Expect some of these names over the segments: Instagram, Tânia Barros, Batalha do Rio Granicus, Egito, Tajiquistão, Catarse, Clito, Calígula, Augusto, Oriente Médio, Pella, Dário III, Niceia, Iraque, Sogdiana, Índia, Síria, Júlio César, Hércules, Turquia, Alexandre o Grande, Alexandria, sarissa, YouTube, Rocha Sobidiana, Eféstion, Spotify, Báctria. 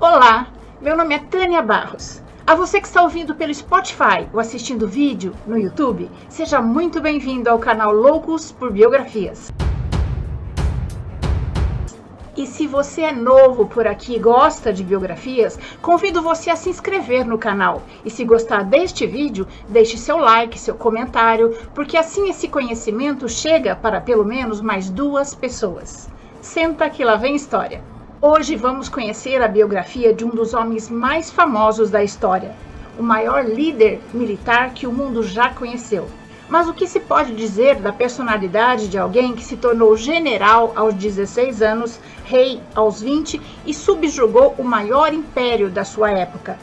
Olá, meu nome é Tânia Barros. A você que está ouvindo pelo Spotify ou assistindo vídeo no YouTube, seja muito bem-vindo ao canal Loucos por Biografias. E se você é novo por aqui e gosta de biografias, convido você a se inscrever no canal. E se gostar deste vídeo, deixe seu like, seu comentário, porque assim esse conhecimento chega para pelo menos mais duas pessoas. Senta que lá vem história. Hoje vamos conhecer a biografia de um dos homens mais famosos da história, o maior líder militar que o mundo já conheceu. Mas o que se pode dizer da personalidade de alguém que se tornou general aos 16 anos, rei aos 20 e subjugou o maior império da sua época?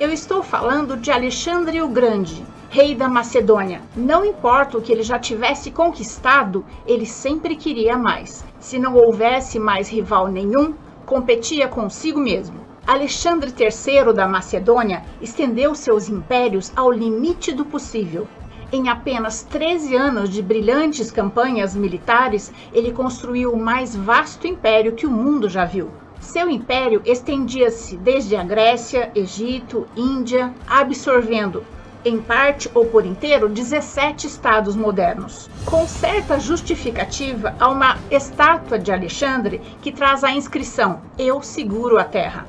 Eu estou falando de Alexandre o Grande, rei da Macedônia. Não importa o que ele já tivesse conquistado, ele sempre queria mais. Se não houvesse mais rival nenhum, competia consigo mesmo. Alexandre III da Macedônia estendeu seus impérios ao limite do possível. Em apenas 13 anos de brilhantes campanhas militares, ele construiu o mais vasto império que o mundo já viu. Seu império estendia-se desde a Grécia, Egito, Índia, absorvendo, em parte ou por inteiro, 17 estados modernos. Com certa justificativa, há uma estátua de Alexandre que traz a inscrição "Eu seguro a terra".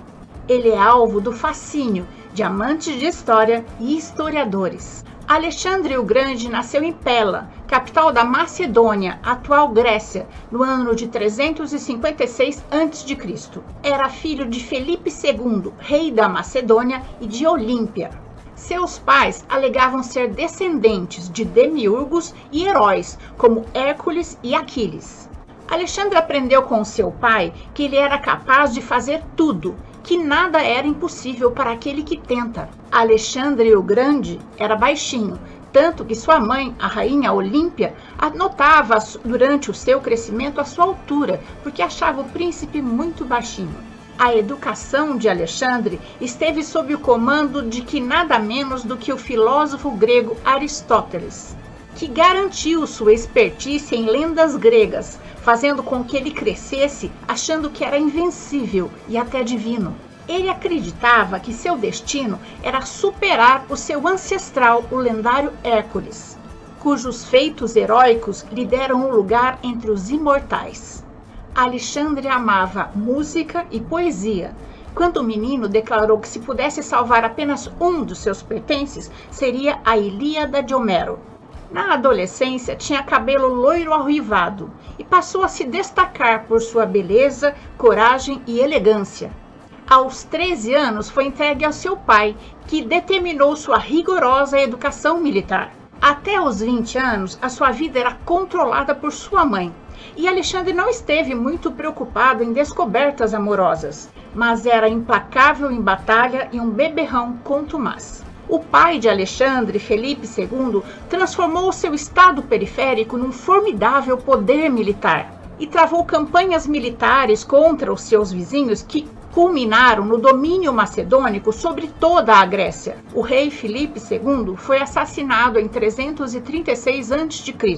Ele é alvo do fascínio de amantes de história e historiadores. Alexandre o Grande nasceu em Pella, capital da Macedônia, atual Grécia, no ano de 356 a.C. Era filho de Felipe II, rei da Macedônia, e de Olímpia. Seus pais alegavam ser descendentes de demiurgos e heróis, como Hércules e Aquiles. Alexandre aprendeu com seu pai que ele era capaz de fazer tudo, que nada era impossível para aquele que tenta. Alexandre o Grande era baixinho, tanto que sua mãe, a rainha Olímpia, anotava durante o seu crescimento a sua altura, porque achava o príncipe muito baixinho. A educação de Alexandre esteve sob o comando de nada menos do que o filósofo grego Aristóteles, que garantiu sua expertise em lendas gregas, fazendo com que ele crescesse achando que era invencível e até divino. Ele acreditava que seu destino era superar o seu ancestral, o lendário Hércules, cujos feitos heróicos lhe deram um lugar entre os imortais. Alexandre amava música e poesia. Quando o menino declarou que se pudesse salvar apenas um dos seus pertences, seria a Ilíada de Homero. Na adolescência, tinha cabelo loiro arruivado e passou a se destacar por sua beleza, coragem e elegância. Aos 13 anos, foi entregue ao seu pai, que determinou sua rigorosa educação militar. Até os 20 anos, a sua vida era controlada por sua mãe, e Alexandre não esteve muito preocupado em descobertas amorosas, mas era implacável em batalha e um beberrão contumaz. O pai de Alexandre, Felipe II, transformou seu estado periférico num formidável poder militar e travou campanhas militares contra os seus vizinhos que culminaram no domínio macedônico sobre toda a Grécia. O rei Felipe II foi assassinado em 336 a.C.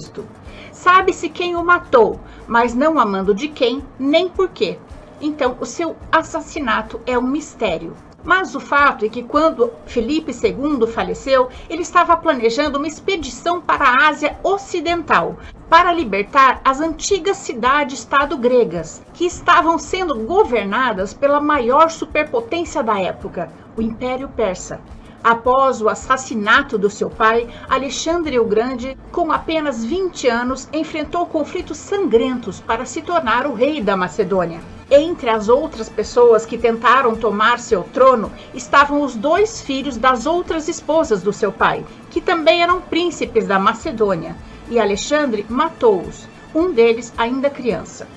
Sabe-se quem o matou, mas não a mando de quem nem por quê. Então, o seu assassinato é um mistério. Mas o fato é que quando Felipe II faleceu, ele estava planejando uma expedição para a Ásia Ocidental, para libertar as antigas cidades-estado gregas, que estavam sendo governadas pela maior superpotência da época, o Império Persa. Após o assassinato do seu pai, Alexandre o Grande, com apenas 20 anos, enfrentou conflitos sangrentos para se tornar o rei da Macedônia. Entre as outras pessoas que tentaram tomar seu trono, estavam os dois filhos das outras esposas do seu pai, que também eram príncipes da Macedônia, e Alexandre matou-os, um deles ainda criança.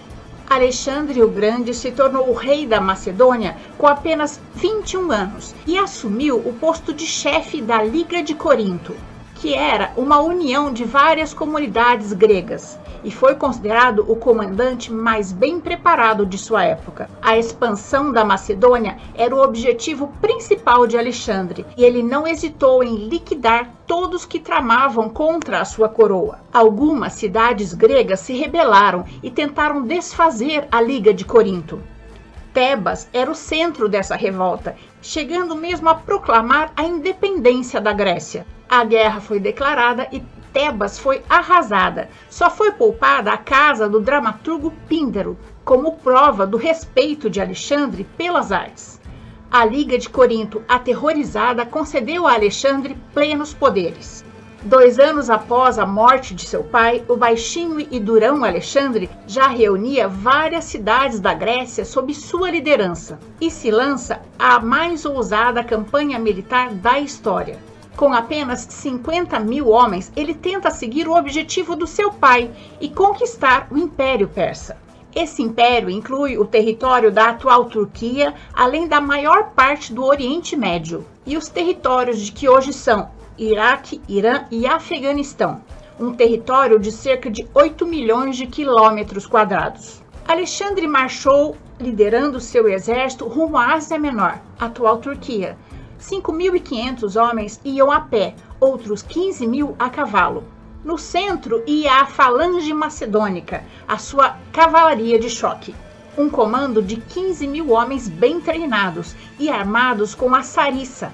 Alexandre o Grande se tornou o rei da Macedônia com apenas 21 anos e assumiu o posto de chefe da Liga de Corinto, que era uma união de várias comunidades gregas, e foi considerado o comandante mais bem preparado de sua época. A expansão da Macedônia era o objetivo principal de Alexandre, e ele não hesitou em liquidar todos que tramavam contra a sua coroa. Algumas cidades gregas se rebelaram e tentaram desfazer a Liga de Corinto. Tebas era o centro dessa revolta, chegando mesmo a proclamar a independência da Grécia. A guerra foi declarada e Tebas foi arrasada. Só foi poupada a casa do dramaturgo Píndaro, como prova do respeito de Alexandre pelas artes. A Liga de Corinto, aterrorizada, concedeu a Alexandre plenos poderes. 2 anos após a morte de seu pai, o baixinho e durão Alexandre já reunia várias cidades da Grécia sob sua liderança e se lança à mais ousada campanha militar da história. Com apenas 50.000 homens, ele tenta seguir o objetivo do seu pai e conquistar o Império Persa. Esse império inclui o território da atual Turquia, além da maior parte do Oriente Médio, e os territórios de que hoje são Iraque, Irã e Afeganistão, um território de cerca de 8 milhões de quilômetros quadrados. Alexandre marchou liderando seu exército rumo à Ásia Menor, atual Turquia. 5.500 homens iam a pé, outros 15.000 a cavalo. No centro ia a falange macedônica, a sua cavalaria de choque. Um comando de 15.000 homens bem treinados e armados com a sarissa,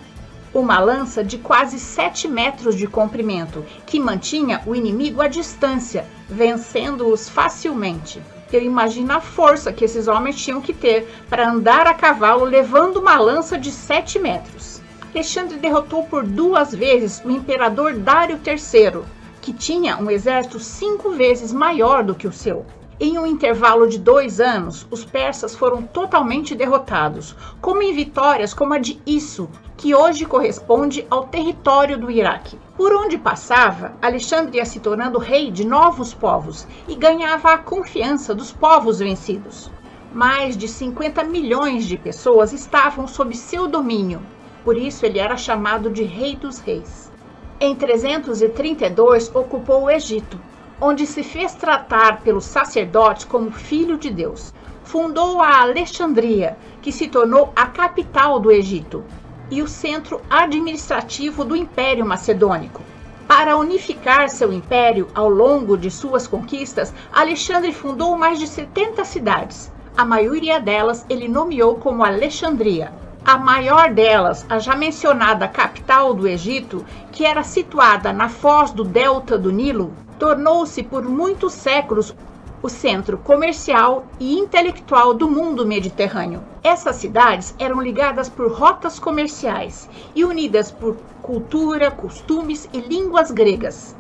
uma lança de quase 7 metros de comprimento, que mantinha o inimigo à distância, vencendo-os facilmente. Eu imagino a força que esses homens tinham que ter para andar a cavalo levando uma lança de 7 metros. Alexandre derrotou por 2 vezes o imperador Dário III, que tinha um exército 5 vezes maior do que o seu. Em um intervalo de 2 anos, os persas foram totalmente derrotados, como em vitórias como a de Isso, que hoje corresponde ao território do Iraque. Por onde passava, Alexandre ia se tornando rei de novos povos e ganhava a confiança dos povos vencidos. Mais de 50 milhões de pessoas estavam sob seu domínio, por isso ele era chamado de Rei dos Reis. Em 332, ocupou o Egito, onde se fez tratar pelos sacerdotes como filho de Deus. Fundou a Alexandria, que se tornou a capital do Egito e o centro administrativo do Império Macedônico. Para unificar seu império ao longo de suas conquistas, Alexandre fundou mais de 70 cidades. A maioria delas ele nomeou como Alexandria. A maior delas, a já mencionada capital do Egito, que era situada na foz do delta do Nilo, tornou-se por muitos séculos o centro comercial e intelectual do mundo mediterrâneo. Essas cidades eram ligadas por rotas comerciais e unidas por cultura, costumes e línguas gregas.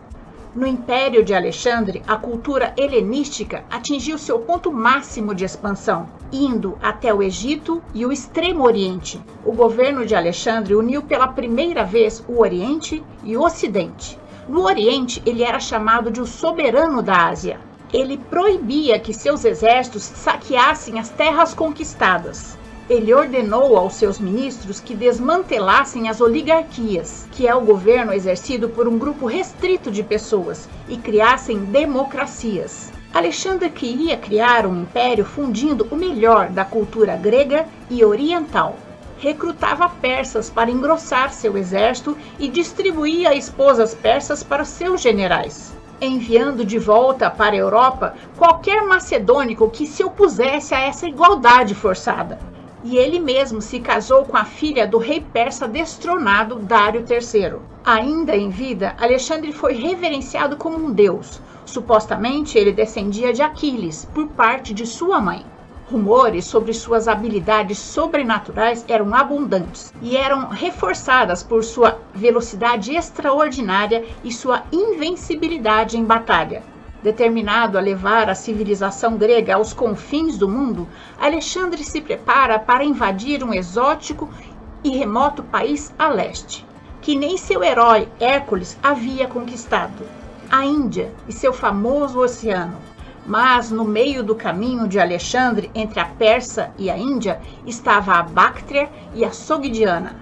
No Império de Alexandre, a cultura helenística atingiu seu ponto máximo de expansão, indo até o Egito e o Extremo Oriente. O governo de Alexandre uniu pela primeira vez o Oriente e o Ocidente. No Oriente, ele era chamado de o soberano da Ásia. Ele proibia que seus exércitos saqueassem as terras conquistadas. Ele ordenou aos seus ministros que desmantelassem as oligarquias, que é o governo exercido por um grupo restrito de pessoas, e criassem democracias. Alexandre queria criar um império fundindo o melhor da cultura grega e oriental. Recrutava persas para engrossar seu exército e distribuía esposas persas para seus generais, enviando de volta para a Europa qualquer macedônico que se opusesse a essa igualdade forçada. E ele mesmo se casou com a filha do rei persa destronado Dário III. Ainda em vida, Alexandre foi reverenciado como um deus. Supostamente ele descendia de Aquiles, por parte de sua mãe. Rumores sobre suas habilidades sobrenaturais eram abundantes e eram reforçadas por sua velocidade extraordinária e sua invencibilidade em batalha. Determinado a levar a civilização grega aos confins do mundo, Alexandre se prepara para invadir um exótico e remoto país a leste, que nem seu herói Hércules havia conquistado, a Índia e seu famoso oceano. Mas no meio do caminho de Alexandre entre a Pérsia e a Índia estava a Báctria e a Sogdiana,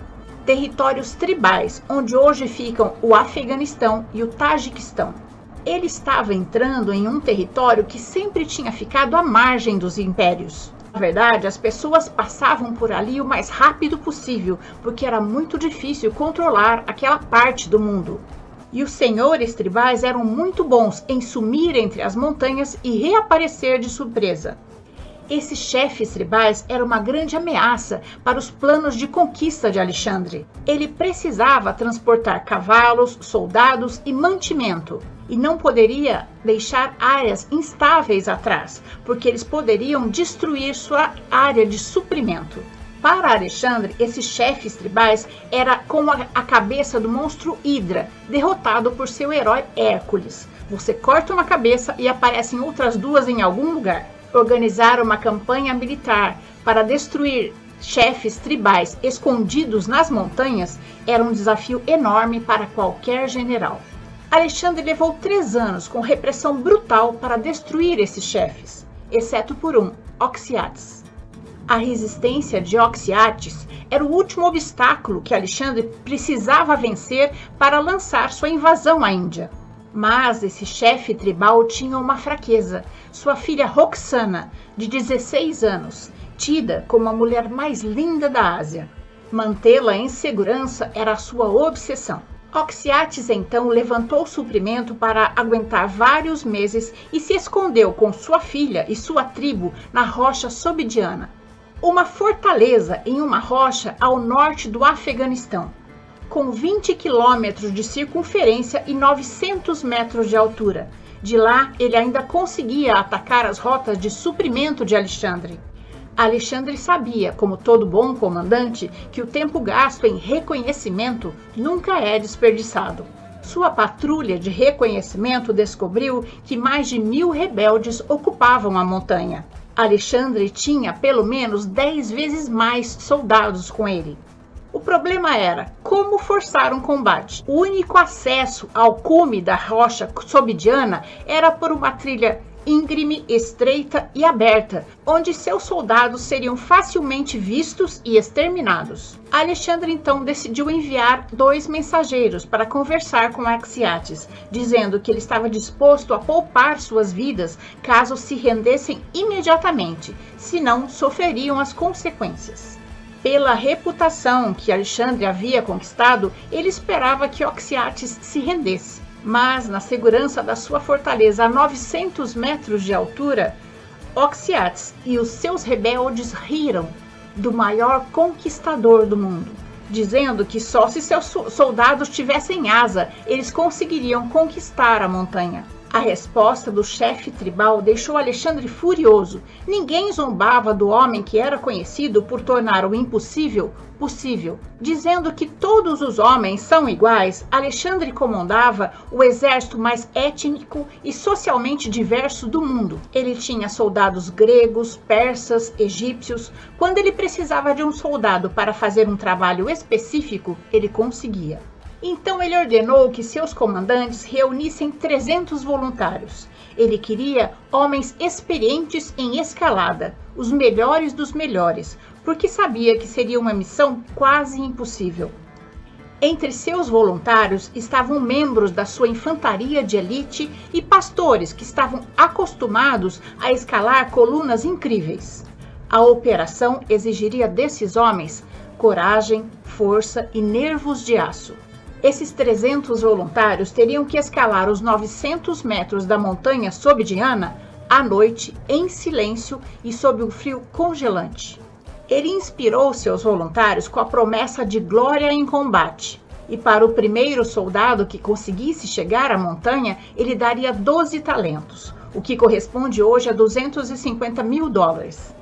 territórios tribais onde hoje ficam o Afeganistão e o Tajiquistão. Ele estava entrando em um território que sempre tinha ficado à margem dos impérios. Na verdade, as pessoas passavam por ali o mais rápido possível, porque era muito difícil controlar aquela parte do mundo. E os senhores tribais eram muito bons em sumir entre as montanhas e reaparecer de surpresa. Esses chefes tribais eram uma grande ameaça para os planos de conquista de Alexandre. Ele precisava transportar cavalos, soldados e mantimento, e não poderia deixar áreas instáveis atrás, porque eles poderiam destruir sua área de suprimento. Para Alexandre, esses chefes tribais era como a cabeça do monstro Hidra, derrotado por seu herói Hércules. Você corta uma cabeça e aparecem outras duas em algum lugar. Organizar uma campanha militar para destruir chefes tribais escondidos nas montanhas era um desafio enorme para qualquer general. Alexandre levou 3 anos com repressão brutal para destruir esses chefes, exceto por um, Oxiartes. A resistência de Oxiartes era o último obstáculo que Alexandre precisava vencer para lançar sua invasão à Índia. Mas esse chefe tribal tinha uma fraqueza. Sua filha Roxana, de 16 anos, tida como a mulher mais linda da Ásia. Mantê-la em segurança era a sua obsessão. Oxiartes então levantou suprimento para aguentar vários meses e se escondeu com sua filha e sua tribo na Rocha Sobidiana, uma fortaleza em uma rocha ao norte do Afeganistão, com 20 quilômetros de circunferência e 900 metros de altura. De lá, ele ainda conseguia atacar as rotas de suprimento de Alexandre. Alexandre sabia, como todo bom comandante, que o tempo gasto em reconhecimento nunca é desperdiçado. Sua patrulha de reconhecimento descobriu que mais de 1.000 rebeldes ocupavam a montanha. Alexandre tinha pelo menos 10 vezes mais soldados com ele. O problema era como forçar um combate. O único acesso ao cume da Rocha Sobidiana era por uma trilha íngreme, estreita e aberta, onde seus soldados seriam facilmente vistos e exterminados. Alexandre então decidiu enviar 2 mensageiros para conversar com Oxiartes, dizendo que ele estava disposto a poupar suas vidas caso se rendessem imediatamente, senão sofreriam as consequências. Pela reputação que Alexandre havia conquistado, ele esperava que Oxiartes se rendesse. Mas, na segurança da sua fortaleza a 900 metros de altura, Oxiartes e os seus rebeldes riram do maior conquistador do mundo, dizendo que só se seus soldados tivessem asa, eles conseguiriam conquistar a montanha. A resposta do chefe tribal deixou Alexandre furioso. Ninguém zombava do homem que era conhecido por tornar o impossível possível. Dizendo que todos os homens são iguais, Alexandre comandava o exército mais étnico e socialmente diverso do mundo. Ele tinha soldados gregos, persas, egípcios. Quando ele precisava de um soldado para fazer um trabalho específico, ele conseguia. Então ele ordenou que seus comandantes reunissem 300 voluntários. Ele queria homens experientes em escalada, os melhores dos melhores, porque sabia que seria uma missão quase impossível. Entre seus voluntários estavam membros da sua infantaria de elite e pastores que estavam acostumados a escalar colunas incríveis. A operação exigiria desses homens coragem, força e nervos de aço. Esses 300 voluntários teriam que escalar os 900 metros da montanha Sogdiana à noite, em silêncio e sob um frio congelante. Ele inspirou seus voluntários com a promessa de glória em combate. E para o primeiro soldado que conseguisse chegar à montanha, ele daria 12 talentos, o que corresponde hoje a 250 mil dólares.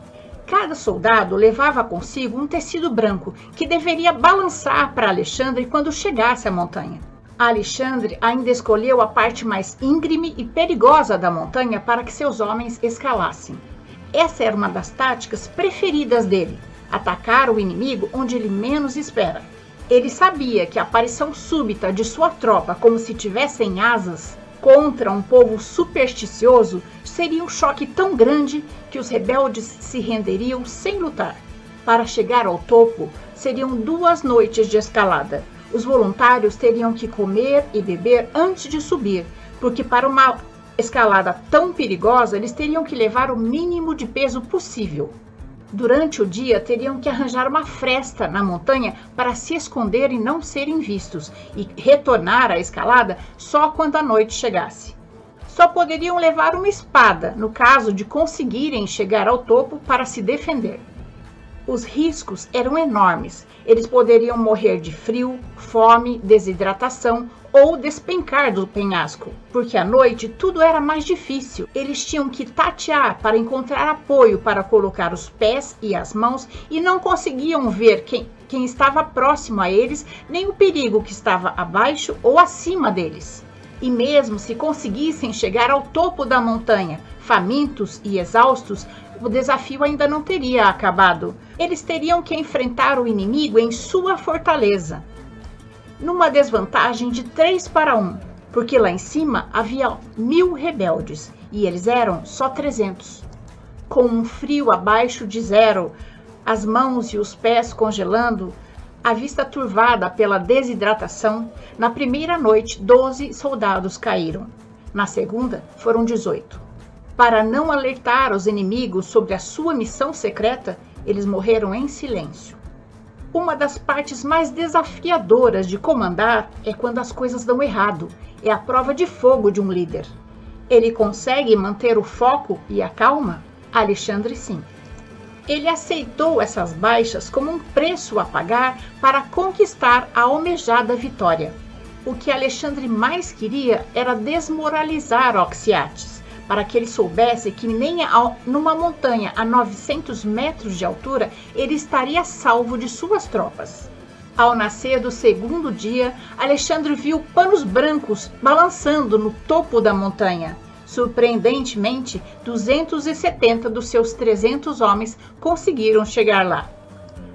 Cada soldado levava consigo um tecido branco que deveria balançar para Alexandre quando chegasse à montanha. Alexandre ainda escolheu a parte mais íngreme e perigosa da montanha para que seus homens escalassem. Essa era uma das táticas preferidas dele, atacar o inimigo onde ele menos espera. Ele sabia que a aparição súbita de sua tropa, como se tivessem asas, contra um povo supersticioso seria um choque tão grande que os rebeldes se renderiam sem lutar. Para chegar ao topo, seriam 2 noites de escalada. Os voluntários teriam que comer e beber antes de subir, porque para uma escalada tão perigosa, eles teriam que levar o mínimo de peso possível. Durante o dia, teriam que arranjar uma fresta na montanha para se esconder e não serem vistos, e retornar à escalada só quando a noite chegasse. só poderiam levar uma espada no caso de conseguirem chegar ao topo para se defender. Os riscos eram enormes. Eles poderiam morrer de frio, fome, desidratação ou despencar do penhasco, porque à noite tudo era mais difícil. Eles tinham que tatear para encontrar apoio para colocar os pés e as mãos e não conseguiam ver quem estava próximo a eles, nem o perigo que estava abaixo ou acima deles. E mesmo se conseguissem chegar ao topo da montanha, famintos e exaustos, o desafio ainda não teria acabado. Eles teriam que enfrentar o inimigo em sua fortaleza, numa desvantagem de 3-1, porque lá em cima havia 1000 rebeldes e eles eram só 300. Com um frio abaixo de zero, as mãos e os pés congelando, a vista turvada pela desidratação, na primeira noite 12 soldados caíram. Na segunda foram 18. Para não alertar os inimigos sobre a sua missão secreta, eles morreram em silêncio. Uma das partes mais desafiadoras de comandar é quando as coisas dão errado. É a prova de fogo de um líder. Ele consegue manter o foco e a calma? Alexandre sim. Ele aceitou essas baixas como um preço a pagar para conquistar a almejada vitória. O que Alexandre mais queria era desmoralizar Oxiartes, para que ele soubesse que nem numa montanha a 900 metros de altura ele estaria salvo de suas tropas. Ao nascer do segundo dia, Alexandre viu panos brancos balançando no topo da montanha. Surpreendentemente, 270 dos seus 300 homens conseguiram chegar lá.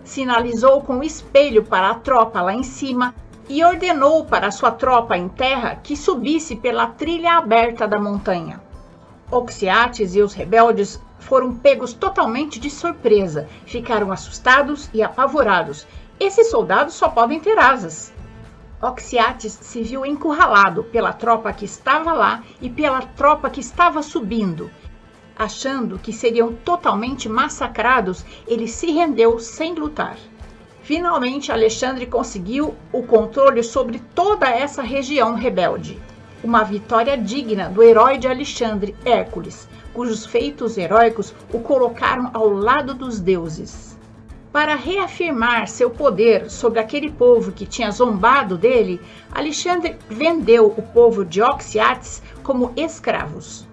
Sinalizou com o espelho para a tropa lá em cima e ordenou para sua tropa em terra que subisse pela trilha aberta da montanha. Oxiartes e os rebeldes foram pegos totalmente de surpresa, ficaram assustados e apavorados. Esses soldados só podem ter asas. Oxiartes se viu encurralado pela tropa que estava lá e pela tropa que estava subindo. Achando que seriam totalmente massacrados, ele se rendeu sem lutar. Finalmente, Alexandre conseguiu o controle sobre toda essa região rebelde. Uma vitória digna do herói de Alexandre, Hércules, cujos feitos heróicos o colocaram ao lado dos deuses. Para reafirmar seu poder sobre aquele povo que tinha zombado dele, Alexandre vendeu o povo de Oxiartes como escravos.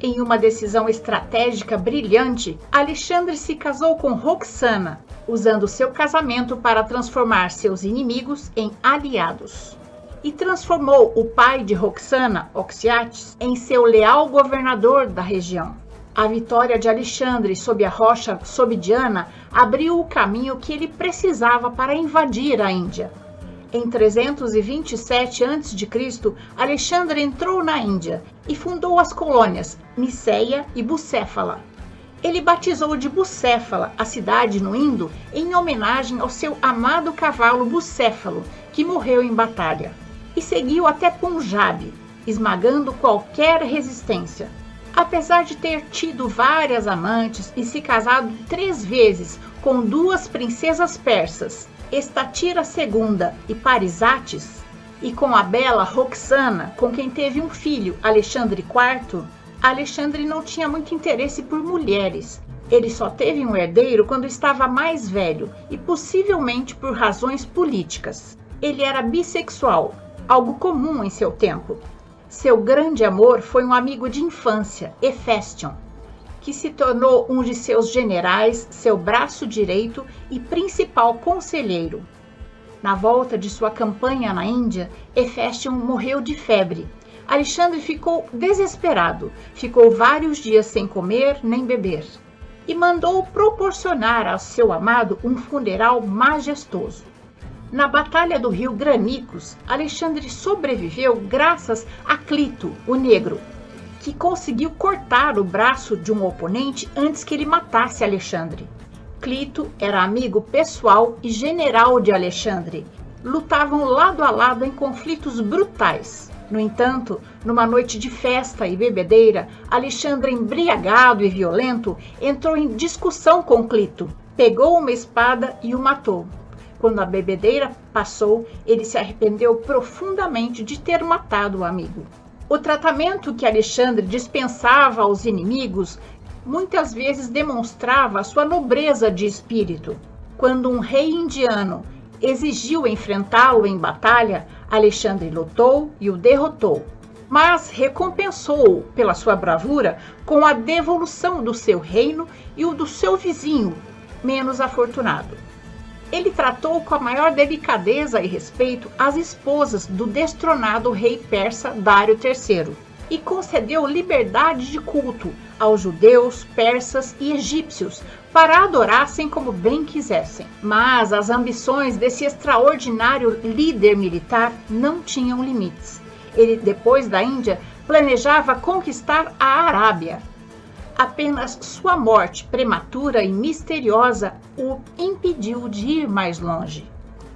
Em uma decisão estratégica brilhante, Alexandre se casou com Roxana, usando seu casamento para transformar seus inimigos em aliados. E transformou o pai de Roxana, Oxiartes, em seu leal governador da região. A vitória de Alexandre sob a Rocha Sobidiana abriu o caminho que ele precisava para invadir a Índia. Em 327 a.C., Alexandre entrou na Índia e fundou as colônias Niceia e Bucefala. Ele batizou de Bucefala a cidade no Indo em homenagem ao seu amado cavalo Bucéfalo, que morreu em batalha. E seguiu até Punjab, esmagando qualquer resistência. Apesar de ter tido várias amantes e se casado 3 vezes com 2 princesas persas, Estatira II e Parisates, e com a bela Roxana, com quem teve um filho, Alexandre IV, Alexandre não tinha muito interesse por mulheres. Ele só teve um herdeiro quando estava mais velho e possivelmente por razões políticas. Ele era bissexual, algo comum em seu tempo. Seu grande amor foi um amigo de infância, Eféstion, que se tornou um de seus generais, seu braço direito e principal conselheiro. Na volta de sua campanha na Índia, Eféstion morreu de febre. Alexandre ficou desesperado, ficou vários dias sem comer nem beber e mandou proporcionar ao seu amado um funeral majestoso. Na Batalha do Rio Granicus, Alexandre sobreviveu graças a Clito, o Negro, que conseguiu cortar o braço de um oponente antes que ele matasse Alexandre. Clito era amigo pessoal e general de Alexandre. Lutavam lado a lado em conflitos brutais. No entanto, numa noite de festa e bebedeira, Alexandre, embriagado e violento, entrou em discussão com Clito, pegou uma espada e o matou. Quando a bebedeira passou, ele se arrependeu profundamente de ter matado o amigo. O tratamento que Alexandre dispensava aos inimigos muitas vezes demonstrava sua nobreza de espírito. Quando um rei indiano exigiu enfrentá-lo em batalha, Alexandre lutou e o derrotou, mas recompensou-o pela sua bravura com a devolução do seu reino e o do seu vizinho, menos afortunado. Ele tratou com a maior delicadeza e respeito as esposas do destronado rei persa Dário III e concedeu liberdade de culto aos judeus, persas e egípcios para adorassem como bem quisessem. Mas as ambições desse extraordinário líder militar não tinham limites. Ele, depois da Índia, planejava conquistar a Arábia. Apenas sua morte prematura e misteriosa o impediu de ir mais longe.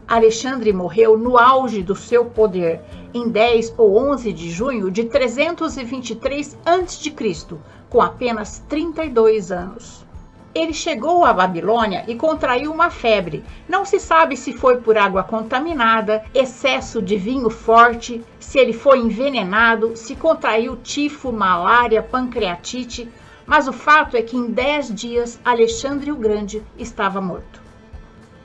Alexandre morreu no auge do seu poder, em 10 ou 11 de junho de 323 a.C., com apenas 32 anos. Ele chegou à Babilônia e contraiu uma febre. Não se sabe se foi por água contaminada, excesso de vinho forte, se ele foi envenenado, se contraiu tifo, malária, pancreatite. Mas o fato é que em 10 dias Alexandre o Grande estava morto.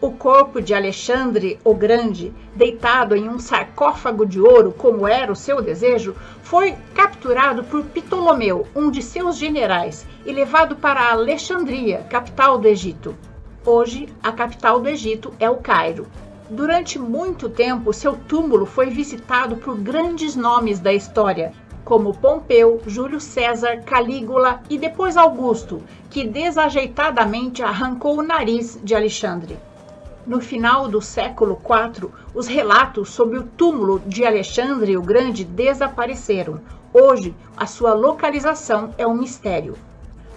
O corpo de Alexandre o Grande, deitado em um sarcófago de ouro, como era o seu desejo, foi capturado por Ptolomeu, um de seus generais, e levado para Alexandria, capital do Egito. Hoje, a capital do Egito é o Cairo. Durante muito tempo, seu túmulo foi visitado por grandes nomes da história, como Pompeu, Júlio César, Calígula e depois Augusto, que desajeitadamente arrancou o nariz de Alexandre. No final do século IV, os relatos sobre o túmulo de Alexandre o Grande desapareceram. Hoje, a sua localização é um mistério.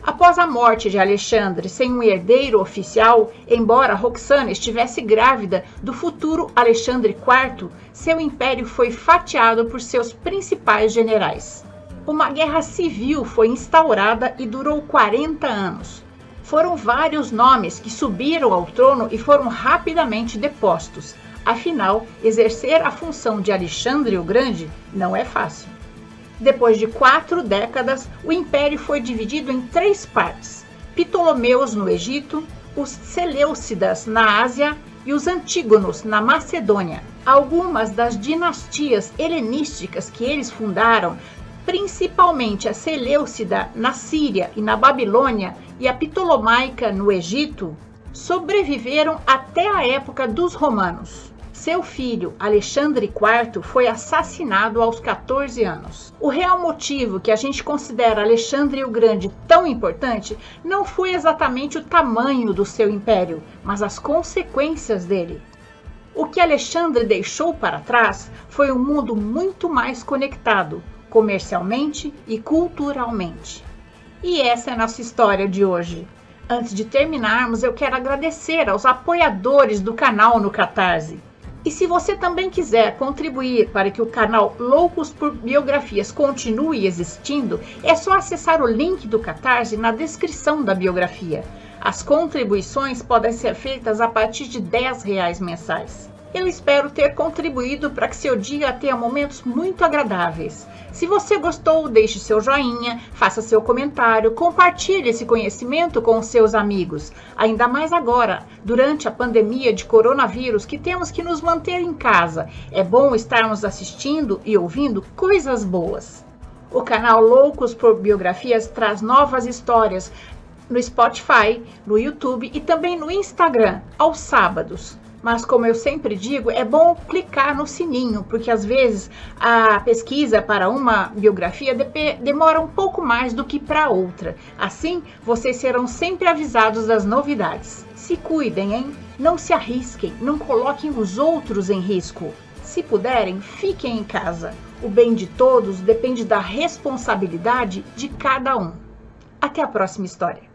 Após a morte de Alexandre sem um herdeiro oficial, embora Roxana estivesse grávida do futuro Alexandre IV, seu império foi fatiado por seus principais generais. Uma guerra civil foi instaurada e durou 40 anos. Foram vários nomes que subiram ao trono e foram rapidamente depostos. Afinal, exercer a função de Alexandre o Grande não é fácil. Depois de 4 décadas, o império foi dividido em 3 partes: Ptolomeus no Egito, os Seleucidas na Ásia e os Antígonos na Macedônia. Algumas das dinastias helenísticas que eles fundaram, principalmente a Seleucida na Síria e na Babilônia e a Ptolomaica no Egito, sobreviveram até a época dos romanos. Seu filho, Alexandre IV, foi assassinado aos 14 anos. O real motivo que a gente considera Alexandre o Grande tão importante não foi exatamente o tamanho do seu império, mas as consequências dele. O que Alexandre deixou para trás foi um mundo muito mais conectado, comercialmente e culturalmente. E essa é a nossa história de hoje. Antes de terminarmos, eu quero agradecer aos apoiadores do canal no Catarse. E se você também quiser contribuir para que o canal Loucos por Biografias continue existindo, é só acessar o link do Catarse na descrição da biografia. As contribuições podem ser feitas a partir de R$10 mensais. Eu espero ter contribuído para que seu dia tenha momentos muito agradáveis. Se você gostou, deixe seu joinha, faça seu comentário, compartilhe esse conhecimento com os seus amigos. Ainda mais agora, durante a pandemia de coronavírus, que temos que nos manter em casa. É bom estarmos assistindo e ouvindo coisas boas. O canal Loucos por Biografias traz novas histórias no Spotify, no YouTube e também no Instagram, aos sábados. Mas, como eu sempre digo, é bom clicar no sininho, porque às vezes a pesquisa para uma biografia demora um pouco mais do que para outra. Assim, vocês serão sempre avisados das novidades. Se cuidem, hein? Não se arrisquem, não coloquem os outros em risco. Se puderem, fiquem em casa. O bem de todos depende da responsabilidade de cada um. Até a próxima história.